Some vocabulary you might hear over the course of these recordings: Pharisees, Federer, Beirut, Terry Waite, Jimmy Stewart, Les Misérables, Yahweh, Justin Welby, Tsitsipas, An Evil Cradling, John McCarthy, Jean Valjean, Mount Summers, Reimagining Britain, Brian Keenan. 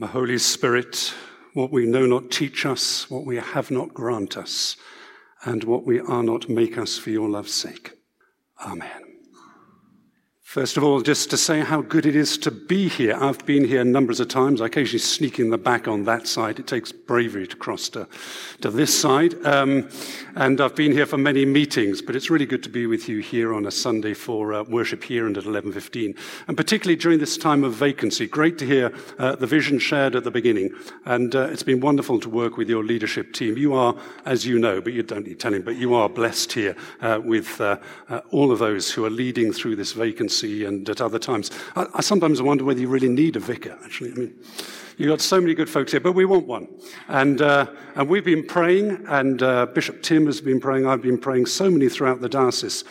And the Holy Spirit, what we know not teach us, what we have not grant us, and what we are not make us for your love's sake. Amen. First of all, just to say how good it is to be here. I've been here numbers of times. I occasionally sneak in the back on that side. It takes bravery to cross to this side. And I've been here for many meetings, but it's really good to be with you here on a Sunday for worship here and at 11:15. And particularly during this time of vacancy, great to hear the vision shared at the beginning. And it's been wonderful to work with your leadership team. You are, as you know, but you don't need telling, but you are blessed here with all of those who are leading through this vacancy. And at other times, I sometimes wonder whether you really need a vicar, actually. I mean, you've got so many good folks here, but we want one. And we've been praying, and Bishop Tim has been praying, I've been praying, so many throughout the diocese.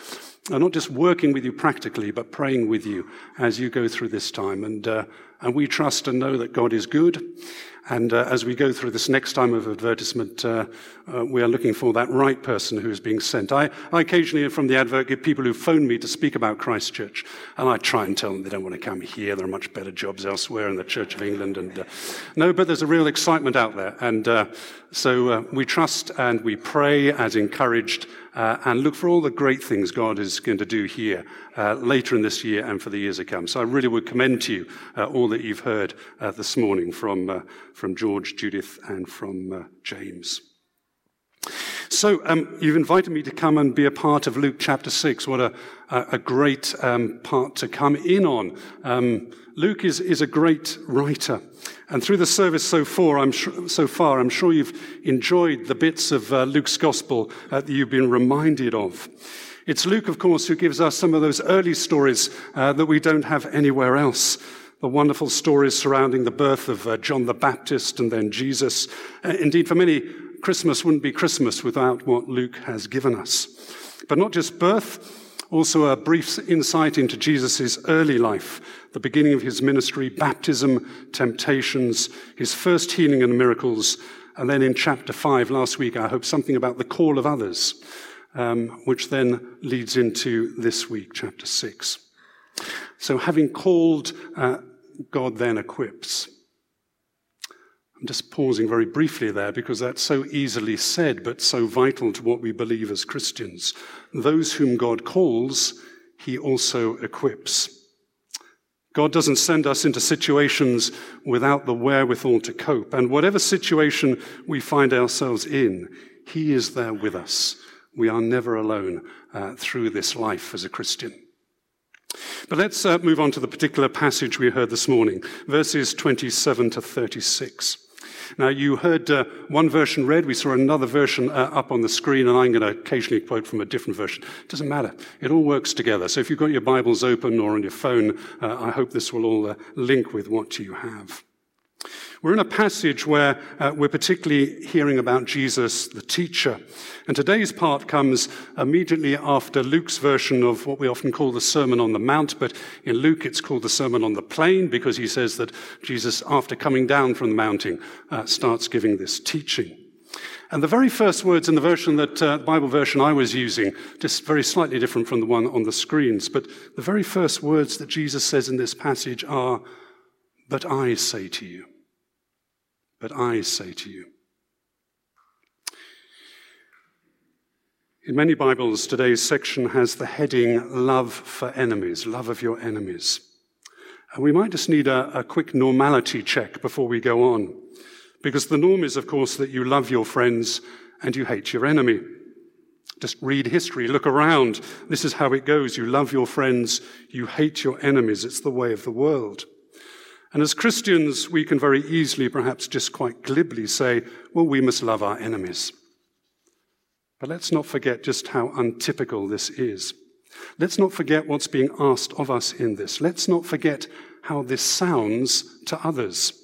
I'm not just working with you practically, but praying with you as you go through this time. And we trust and know that God is good. And as we go through this next time of advertisement, we are looking for that right person who is being sent. I occasionally, from the advert, get people who phone me to speak about Christchurch. And I try and tell them they don't want to come here. There are much better jobs elsewhere in the Church of England. And no, but there's a real excitement out there. And so we trust and we pray as encouraged and look for all the great things God is going to do here later in this year and for the years to come. So I really would commend to you all that you've heard this morning from George, Judith, and from James. So you've invited me to come and be a part of Luke chapter 6. What a great part to come in on. Luke is a great writer. And through the service so far, I'm sure you've enjoyed the bits of Luke's gospel that you've been reminded of. It's Luke, of course, who gives us some of those early stories that we don't have anywhere else. The wonderful stories surrounding the birth of John the Baptist and then Jesus. Indeed, for many, Christmas wouldn't be Christmas without what Luke has given us. But not just birth, also a brief insight into Jesus' early life, the beginning of his ministry, baptism, temptations, his first healing and miracles. And then in chapter 5 last week, I hope something about the call of others, which then leads into this week, chapter 6. So having called, God then equips. I'm just pausing very briefly there because that's so easily said, but so vital to what we believe as Christians. Those whom God calls, he also equips. God doesn't send us into situations without the wherewithal to cope. And whatever situation we find ourselves in, he is there with us. We are never alone through this life as a Christian. But let's move on to the particular passage we heard this morning, verses 27 to 36. Now, you heard one version read. We saw another version up on the screen, and I'm going to occasionally quote from a different version. It doesn't matter. It all works together. So if you've got your Bibles open or on your phone, I hope this will all link with what you have. We're in a passage where we're particularly hearing about Jesus, the teacher. And today's part comes immediately after Luke's version of what we often call the Sermon on the Mount. But in Luke, it's called the Sermon on the Plain because he says that Jesus, after coming down from the mountain, starts giving this teaching. And the very first words in the version that the Bible version I was using, just very slightly different from the one on the screens, but the very first words that Jesus says in this passage are, "But I say to you." But I say to you. In many Bibles, today's section has the heading, Love for Enemies, love of your enemies. And we might just need a quick normality check before we go on, because the norm is, of course, that you love your friends and you hate your enemy. Just read history, look around. This is how it goes. You love your friends, you hate your enemies. It's the way of the world. And as Christians, we can very easily, perhaps just quite glibly, say, well, we must love our enemies. But let's not forget just how untypical this is. Let's not forget what's being asked of us in this. Let's not forget how this sounds to others.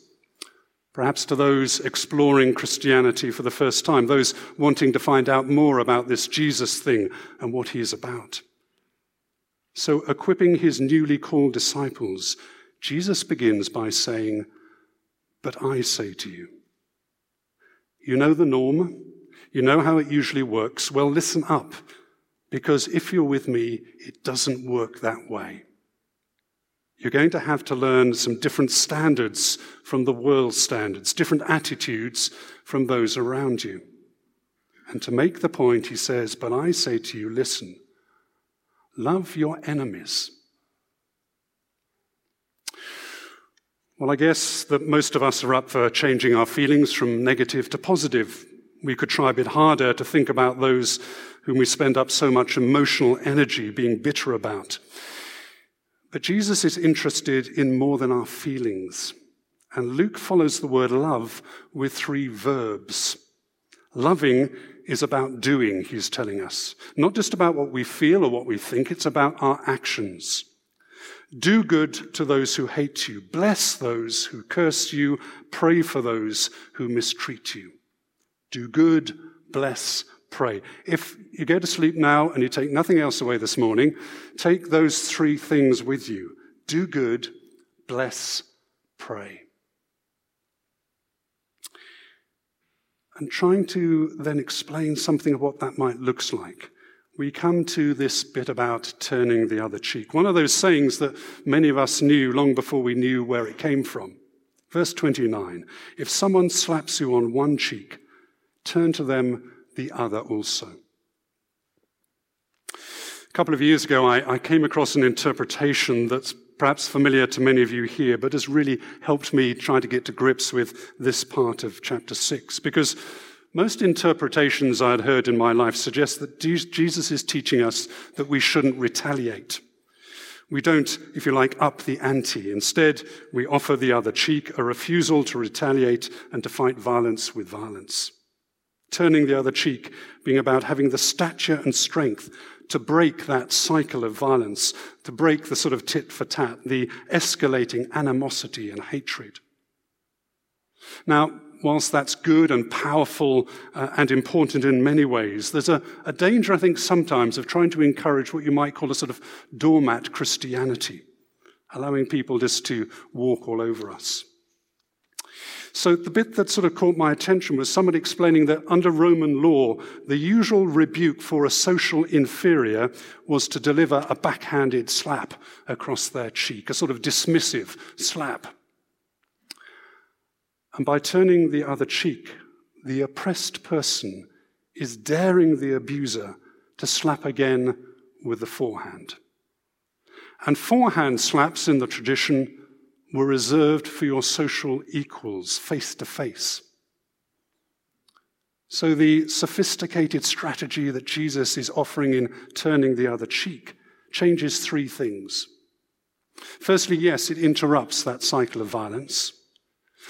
Perhaps to those exploring Christianity for the first time, those wanting to find out more about this Jesus thing and what he is about. So equipping his newly called disciples, Jesus begins by saying, but I say to you. You know the norm. You know how it usually works. Well, listen up, because if you're with me, it doesn't work that way. You're going to have to learn some different standards from the world's standards, different attitudes from those around you. And to make the point, he says, but I say to you, listen, love your enemies. Well, I guess that most of us are up for changing our feelings from negative to positive. We could try a bit harder to think about those whom we spend up so much emotional energy being bitter about. But Jesus is interested in more than our feelings. And Luke follows the word love with three verbs. Loving is about doing, he's telling us. Not just about what we feel or what we think, it's about our actions. Do good to those who hate you. Bless those who curse you. Pray for those who mistreat you. Do good, bless, pray. If you go to sleep now and you take nothing else away this morning, take those three things with you. Do good, bless, pray. And trying to then explain something of what that might look like, we come to this bit about turning the other cheek. One of those sayings that many of us knew long before we knew where it came from. Verse 29, if someone slaps you on one cheek, turn to them the other also. A couple of years ago, I came across an interpretation that's perhaps familiar to many of you here, but has really helped me try to get to grips with this part of chapter 6, because most interpretations I had heard in my life suggest that Jesus is teaching us that we shouldn't retaliate. We don't, if you like, up the ante. Instead, we offer the other cheek, a refusal to retaliate and to fight violence with violence. Turning the other cheek being about having the stature and strength to break that cycle of violence, to break the sort of tit for tat, the escalating animosity and hatred. Now, whilst that's good and powerful and important in many ways, there's a danger, I think, sometimes of trying to encourage what you might call a sort of doormat Christianity, allowing people just to walk all over us. So the bit that sort of caught my attention was somebody explaining that under Roman law, the usual rebuke for a social inferior was to deliver a backhanded slap across their cheek, a sort of dismissive slap. And by turning the other cheek, the oppressed person is daring the abuser to slap again with the forehand. And forehand slaps in the tradition were reserved for your social equals, face to face. So the sophisticated strategy that Jesus is offering in turning the other cheek changes three things. Firstly, yes, it interrupts that cycle of violence,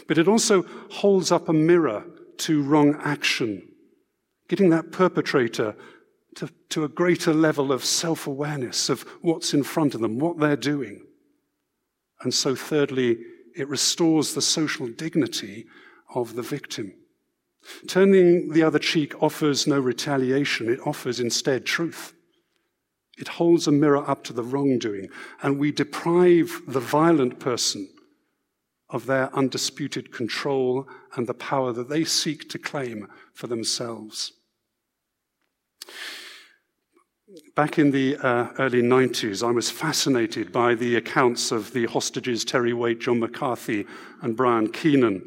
but it also holds up a mirror to wrong action, getting that perpetrator to a greater level of self-awareness of what's in front of them, what they're doing. And so thirdly, it restores the social dignity of the victim. Turning the other cheek offers no retaliation. It offers instead truth. It holds a mirror up to the wrongdoing, and we deprive the violent person of their undisputed control and the power that they seek to claim for themselves. Back in the early 90s, I was fascinated by the accounts of the hostages Terry Waite, John McCarthy, and Brian Keenan,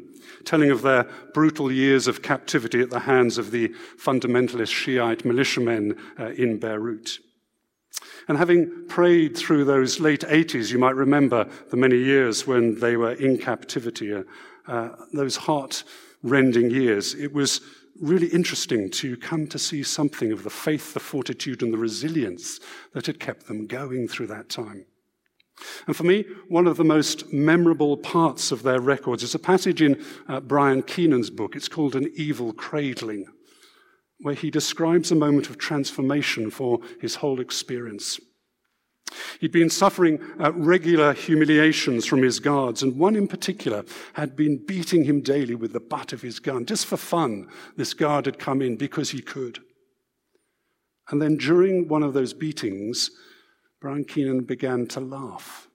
telling of their brutal years of captivity at the hands of the fundamentalist Shiite militiamen in Beirut. And having prayed through those late 80s, you might remember the many years when they were in captivity, those heart-rending years. It was really interesting to come to see something of the faith, the fortitude, and the resilience that had kept them going through that time. And for me, one of the most memorable parts of their records is a passage in Brian Keenan's book. It's called An Evil Cradling, where he describes a moment of transformation for his whole experience. He'd been suffering regular humiliations from his guards, and one in particular had been beating him daily with the butt of his gun. Just for fun, this guard had come in because he could. And then during one of those beatings, Brian Keenan began to laugh.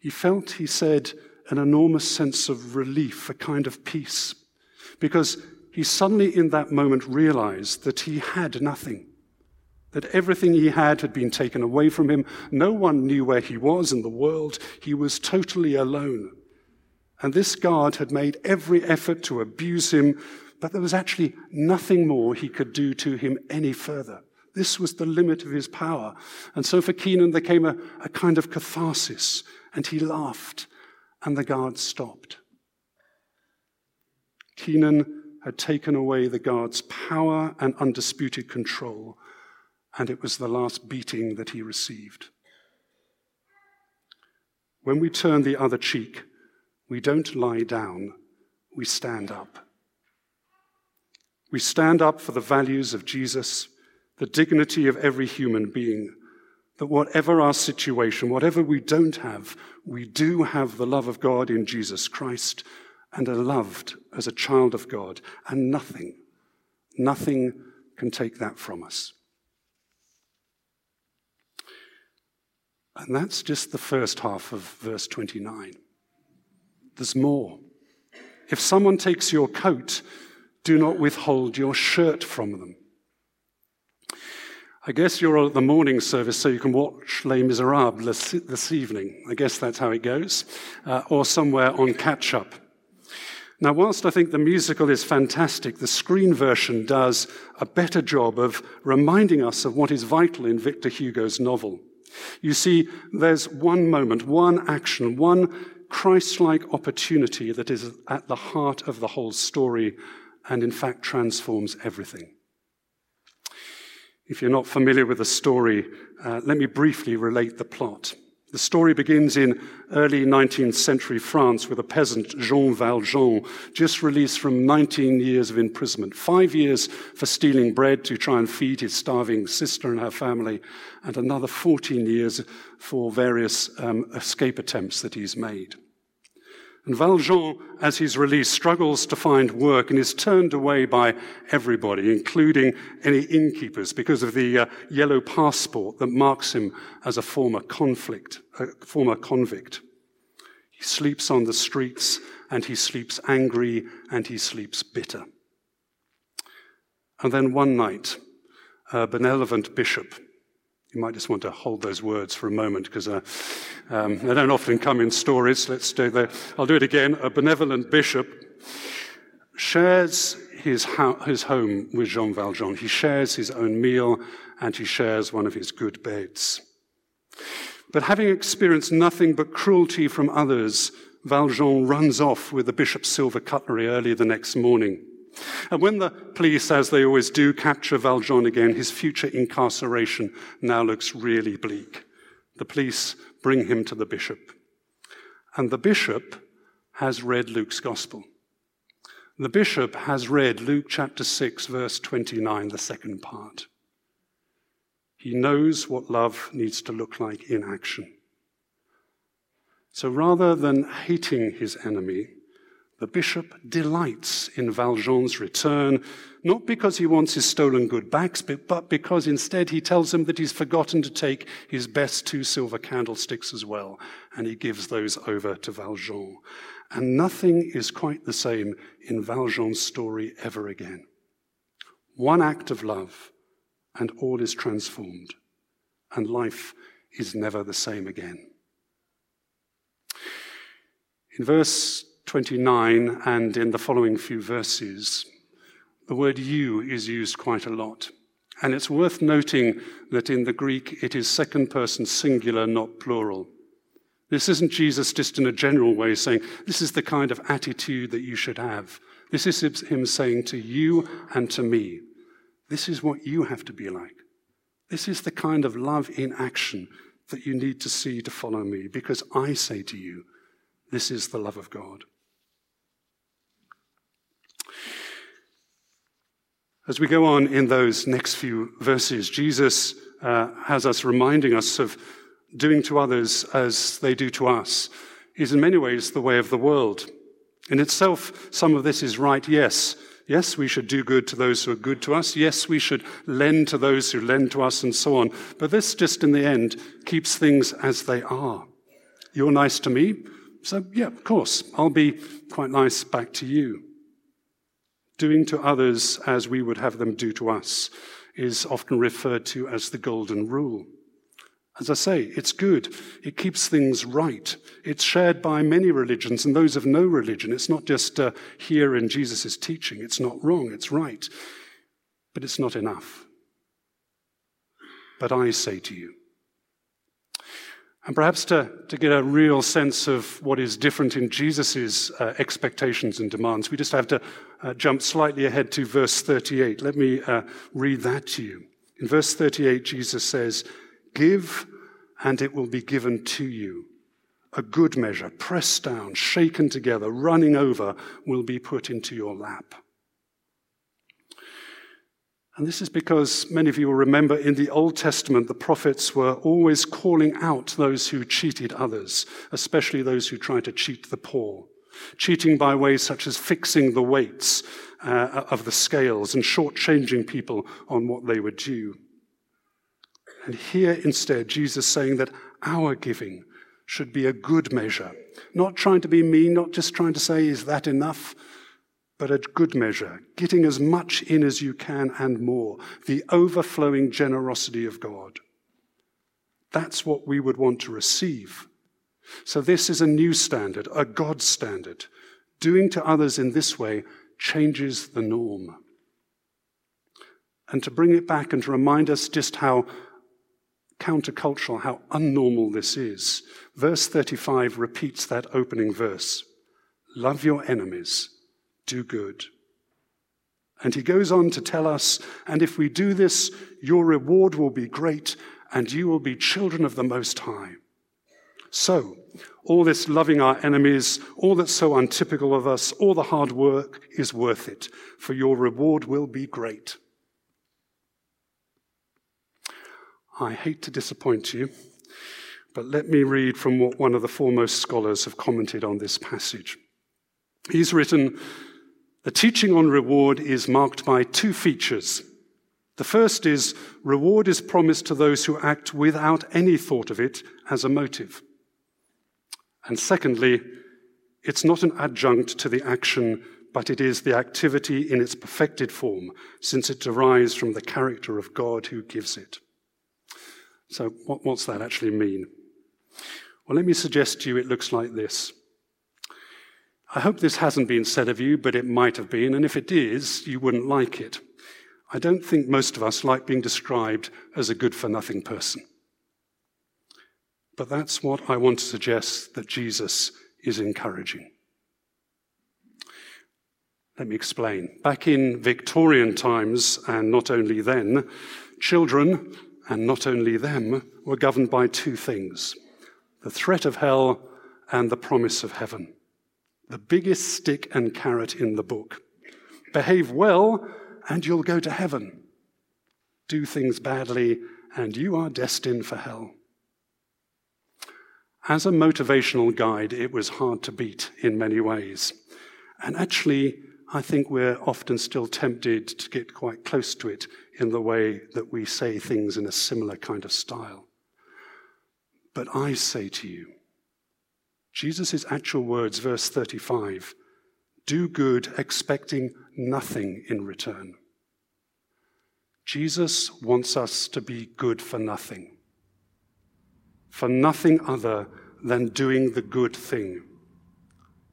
He felt, he said, an enormous sense of relief, a kind of peace, because he suddenly in that moment realized that he had nothing. that everything he had been taken away from him. No one knew where he was in the world. He was totally alone. And this guard had made every effort to abuse him, but there was actually nothing more he could do to him any further. This was the limit of his power. And so for Keenan, there came a kind of catharsis, and he laughed, and the guard stopped. Keenan had taken away the guard's power and undisputed control, and it was the last beating that he received. When we turn the other cheek, we don't lie down, we stand up. We stand up for the values of Jesus, the dignity of every human being, that whatever our situation, whatever we don't have, we do have the love of God in Jesus Christ and are loved as a child of God, and nothing can take that from us. And that's just the first half of verse 29. There's more. If someone takes your coat, do not withhold your shirt from them. I guess you're at the morning service so you can watch Les Misérables this evening. I guess that's how it goes. Or somewhere on catch-up. Now, whilst I think the musical is fantastic, the screen version does a better job of reminding us of what is vital in Victor Hugo's novel. You see, there's one moment, one action, one Christ-like opportunity that is at the heart of the whole story and, in fact, transforms everything. If you're not familiar with the story, let me briefly relate the plot. The story begins in early 19th century France with a peasant, Jean Valjean, just released from 19 years of imprisonment, 5 years for stealing bread to try and feed his starving sister and her family, and another 14 years for various escape attempts that he's made. And Valjean, as he's released, struggles to find work and is turned away by everybody, including any innkeepers, because of the yellow passport that marks him as a former convict. He sleeps on the streets, and he sleeps angry, and he sleeps bitter. And then one night, a benevolent bishop — you might just want to hold those words for a moment because they don't often come in stories. Let's do that. I'll do it again. A benevolent bishop shares his home with Jean Valjean. He shares his own meal and he shares one of his good beds. But having experienced nothing but cruelty from others, Valjean runs off with the bishop's silver cutlery early the next morning. And when the police, as they always do, capture Valjean again, his future incarceration now looks really bleak. The police bring him to the bishop. And the bishop has read Luke's gospel. The bishop has read Luke chapter 6, verse 29, the second part. He knows what love needs to look like in action. So rather than hating his enemy, the bishop delights in Valjean's return, not because he wants his stolen good back, but because instead he tells him that he's forgotten to take his best 2 silver candlesticks as well, and he gives those over to Valjean. And nothing is quite the same in Valjean's story ever again. One act of love, and all is transformed, and life is never the same again. In verse 29 and in the following few verses, the word you is used quite a lot. And it's worth noting that in the Greek, it is second person singular, not plural. This isn't Jesus just in a general way saying, this is the kind of attitude that you should have. This is him saying to you and to me, this is what you have to be like. This is the kind of love in action that you need to see to follow me, because I say to you, this is the love of God. As we go on in those next few verses, Jesus has us reminding us of doing to others as they do to us is in many ways the way of the world. In itself, some of this is right, yes. Yes, we should do good to those who are good to us. Yes, we should lend to those who lend to us and so on. But this just in the end keeps things as they are. You're nice to me, so yeah, of course, I'll be quite nice back to you. Doing to others as we would have them do to us is often referred to as the golden rule. As I say, it's good. It keeps things right. It's shared by many religions and those of no religion. It's not just here in Jesus' teaching. It's not wrong. It's right. But it's not enough. But I say to you. And perhaps to get a real sense of what is different in Jesus' expectations and demands, we just have to jump slightly ahead to verse 38. Let me read that to you. In verse 38, Jesus says, "Give, and it will be given to you. A good measure, pressed down, shaken together, running over, will be put into your lap." And this is because many of you will remember in the Old Testament, the prophets were always calling out those who cheated others, especially those who tried to cheat the poor. Cheating by ways such as fixing the weights of the scales and shortchanging people on what they were due. And here instead, Jesus saying that our giving should be a good measure. Not trying to be mean, not just trying to say, is that enough? But a good measure, getting as much in as you can and more. The overflowing generosity of God. That's what we would want to receive. So this is a new standard, a God standard. Doing to others in this way changes the norm. And to bring it back and to remind us just how countercultural, how unnormal this is. Verse 35 repeats that opening verse. Love your enemies, do good. And he goes on to tell us, and if we do this, your reward will be great, and you will be children of the Most High. So, all this loving our enemies, all that's so untypical of us, all the hard work is worth it, for your reward will be great. I hate to disappoint you, but let me read from what one of the foremost scholars have commented on this passage. He's written, "The teaching on reward is marked by two features. The first is, reward is promised to those who act without any thought of it as a motive. And secondly, it's not an adjunct to the action, but it is the activity in its perfected form, since it derives from the character of God who gives it." So what's that actually mean? Well, let me suggest to you it looks like this. I hope this hasn't been said of you, but it might have been, and if it is, you wouldn't like it. I don't think most of us like being described as a good-for-nothing person. But that's what I want to suggest that Jesus is encouraging. Let me explain. Back in Victorian times, and not only then, children, and not only them, were governed by two things, the threat of hell and the promise of heaven. The biggest stick and carrot in the book. Behave well and you'll go to heaven. Do things badly and you are destined for hell. As a motivational guide, it was hard to beat in many ways. And actually, I think we're often still tempted to get quite close to it in the way that we say things in a similar kind of style. But I say to you, Jesus' actual words, verse 35, do good, expecting nothing in return. Jesus wants us to be good for nothing other than doing the good thing.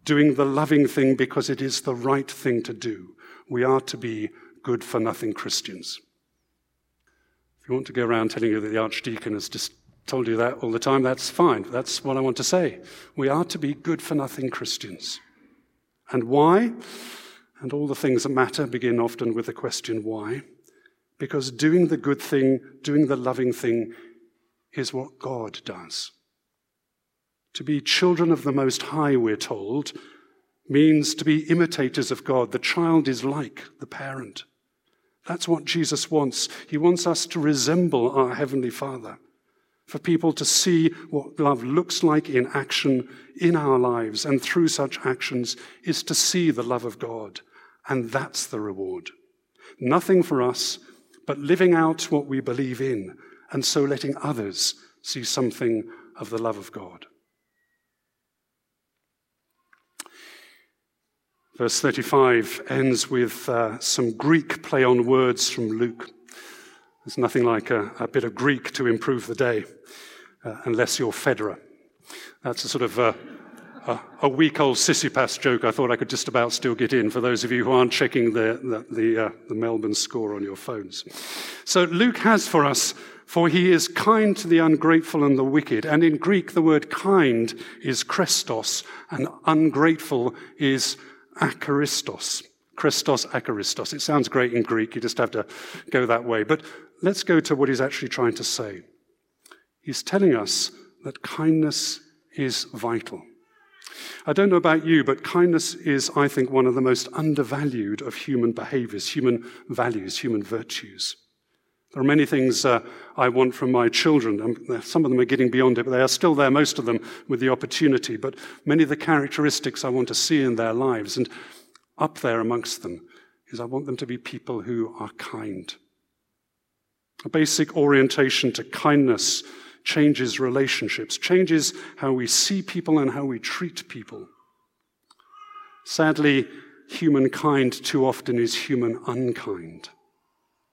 Doing the loving thing because it is the right thing to do. We are to be good-for-nothing Christians. If you want to go around telling you that the Archdeacon has just told you that all the time, that's fine. That's what I want to say. We are to be good-for-nothing Christians. And why? And all the things that matter begin often with the question, why? Because doing the good thing, doing the loving thing, is what God does. To be children of the Most High, we're told, means to be imitators of God. The child is like the parent. That's what Jesus wants. He wants us to resemble our Heavenly Father, for people to see what love looks like in action in our lives, and through such actions is to see the love of God. And that's the reward. Nothing for us, but living out what we believe in, and so letting others see something of the love of God. Verse 35 ends with some Greek play on words from Luke. There's nothing like a bit of Greek to improve the day, unless you're Federer. That's a sort of a week old Tsitsipas joke I thought I could just about still get in for those of you who aren't checking the Melbourne score on your phones. So Luke has for us, for he is kind to the ungrateful and the wicked. And in Greek, the word kind is krestos and ungrateful is akaristos. Krestos, akaristos. It sounds great in Greek. You just have to go that way. But let's go to what he's actually trying to say. He's telling us that kindness is vital. I don't know about you, but kindness is, I think, one of the most undervalued of human behaviors, human values, human virtues. There are many things I want from my children, and some of them are getting beyond it, but they are still there, most of them, with the opportunity. But many of the characteristics I want to see in their lives, and up there amongst them, is I want them to be people who are kind. A basic orientation to kindness changes relationships, changes how we see people and how we treat people. Sadly, humankind too often is human unkind.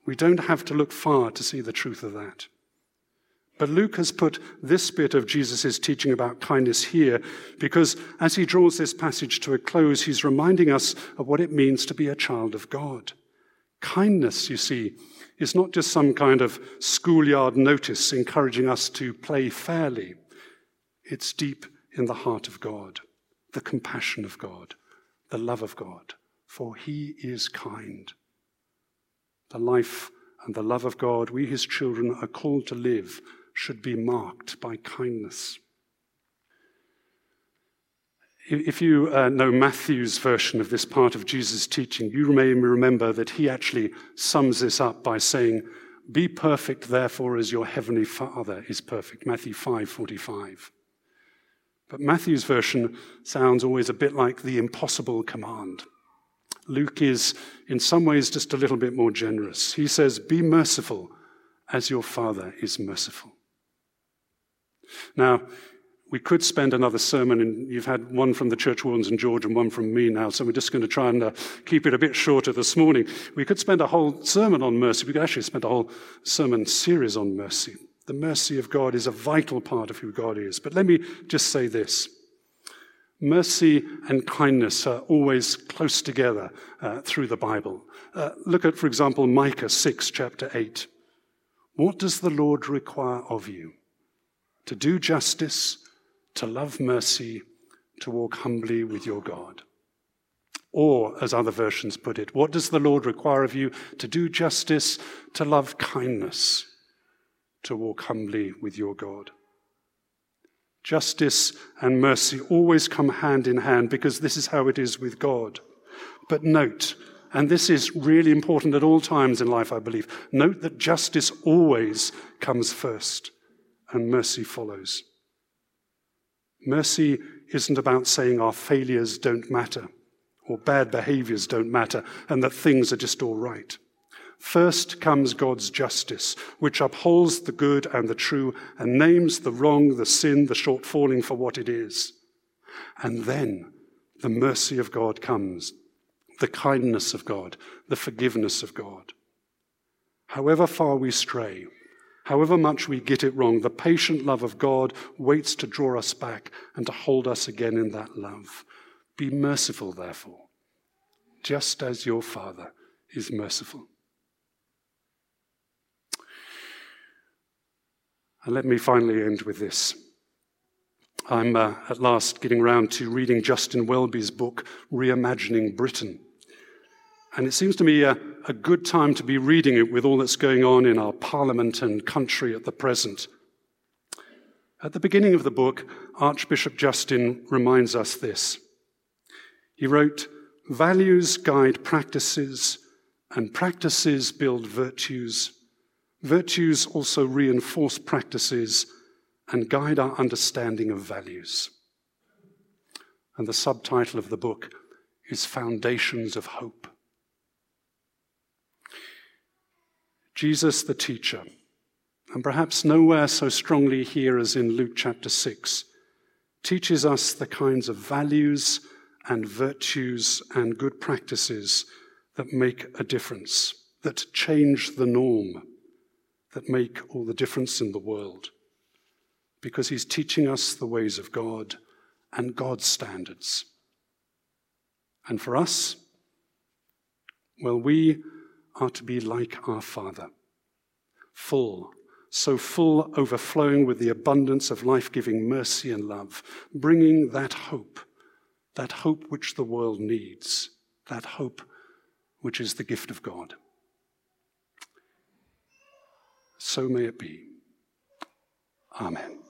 We don't have to look far to see the truth of that. But Luke has put this bit of Jesus' teaching about kindness here because as he draws this passage to a close, he's reminding us of what it means to be a child of God. Kindness, you see, is not just some kind of schoolyard notice encouraging us to play fairly. It's deep in the heart of God, the compassion of God, the love of God, for he is kind. The life and the love of God we, his children, are called to live should be marked by kindness. If you know Matthew's version of this part of Jesus' teaching, you may remember that he actually sums this up by saying, "Be perfect, therefore, as your heavenly Father is perfect," Matthew 5:45. But Matthew's version sounds always a bit like the impossible command. Luke is, in some ways, just a little bit more generous. He says, "Be merciful, as your Father is merciful." Now, we could spend another sermon, and you've had one from the church wardens and George and one from me now, so we're just going to try and keep it a bit shorter this morning. We could spend a whole sermon on mercy. We could actually spend a whole sermon series on mercy. The mercy of God is a vital part of who God is. But let me just say this. Mercy and kindness are always close together through the Bible. Look at, for example, Micah 6, chapter 8. What does the Lord require of you? To do justice, to love mercy, to walk humbly with your God. Or, as other versions put it, what does the Lord require of you? To do justice, to love kindness, to walk humbly with your God. Justice and mercy always come hand in hand because this is how it is with God. But note, and this is really important at all times in life, I believe, note that justice always comes first and mercy follows. Mercy isn't about saying our failures don't matter or bad behaviors don't matter and that things are just all right. First comes God's justice, which upholds the good and the true and names the wrong, the sin, the shortfalling for what it is. And then the mercy of God comes, the kindness of God, the forgiveness of God. However far we stray, however much we get it wrong, the patient love of God waits to draw us back and to hold us again in that love. Be merciful, therefore, just as your Father is merciful. And let me finally end with this. I'm at last getting round to reading Justin Welby's book, Reimagining Britain. And it seems to me a good time to be reading it with all that's going on in our parliament and country at the present. At the beginning of the book, Archbishop Justin reminds us this. He wrote, "Values guide practices, and practices build virtues. Virtues also reinforce practices and guide our understanding of values." And the subtitle of the book is Foundations of Hope. Jesus the teacher, and perhaps nowhere so strongly here as in Luke chapter 6, teaches us the kinds of values and virtues and good practices that make a difference, that change the norm, that make all the difference in the world, because he's teaching us the ways of God and God's standards. And for us, well, we are to be like our Father, full, so full, overflowing with the abundance of life-giving mercy and love, bringing that hope which the world needs, that hope which is the gift of God. So may it be. Amen.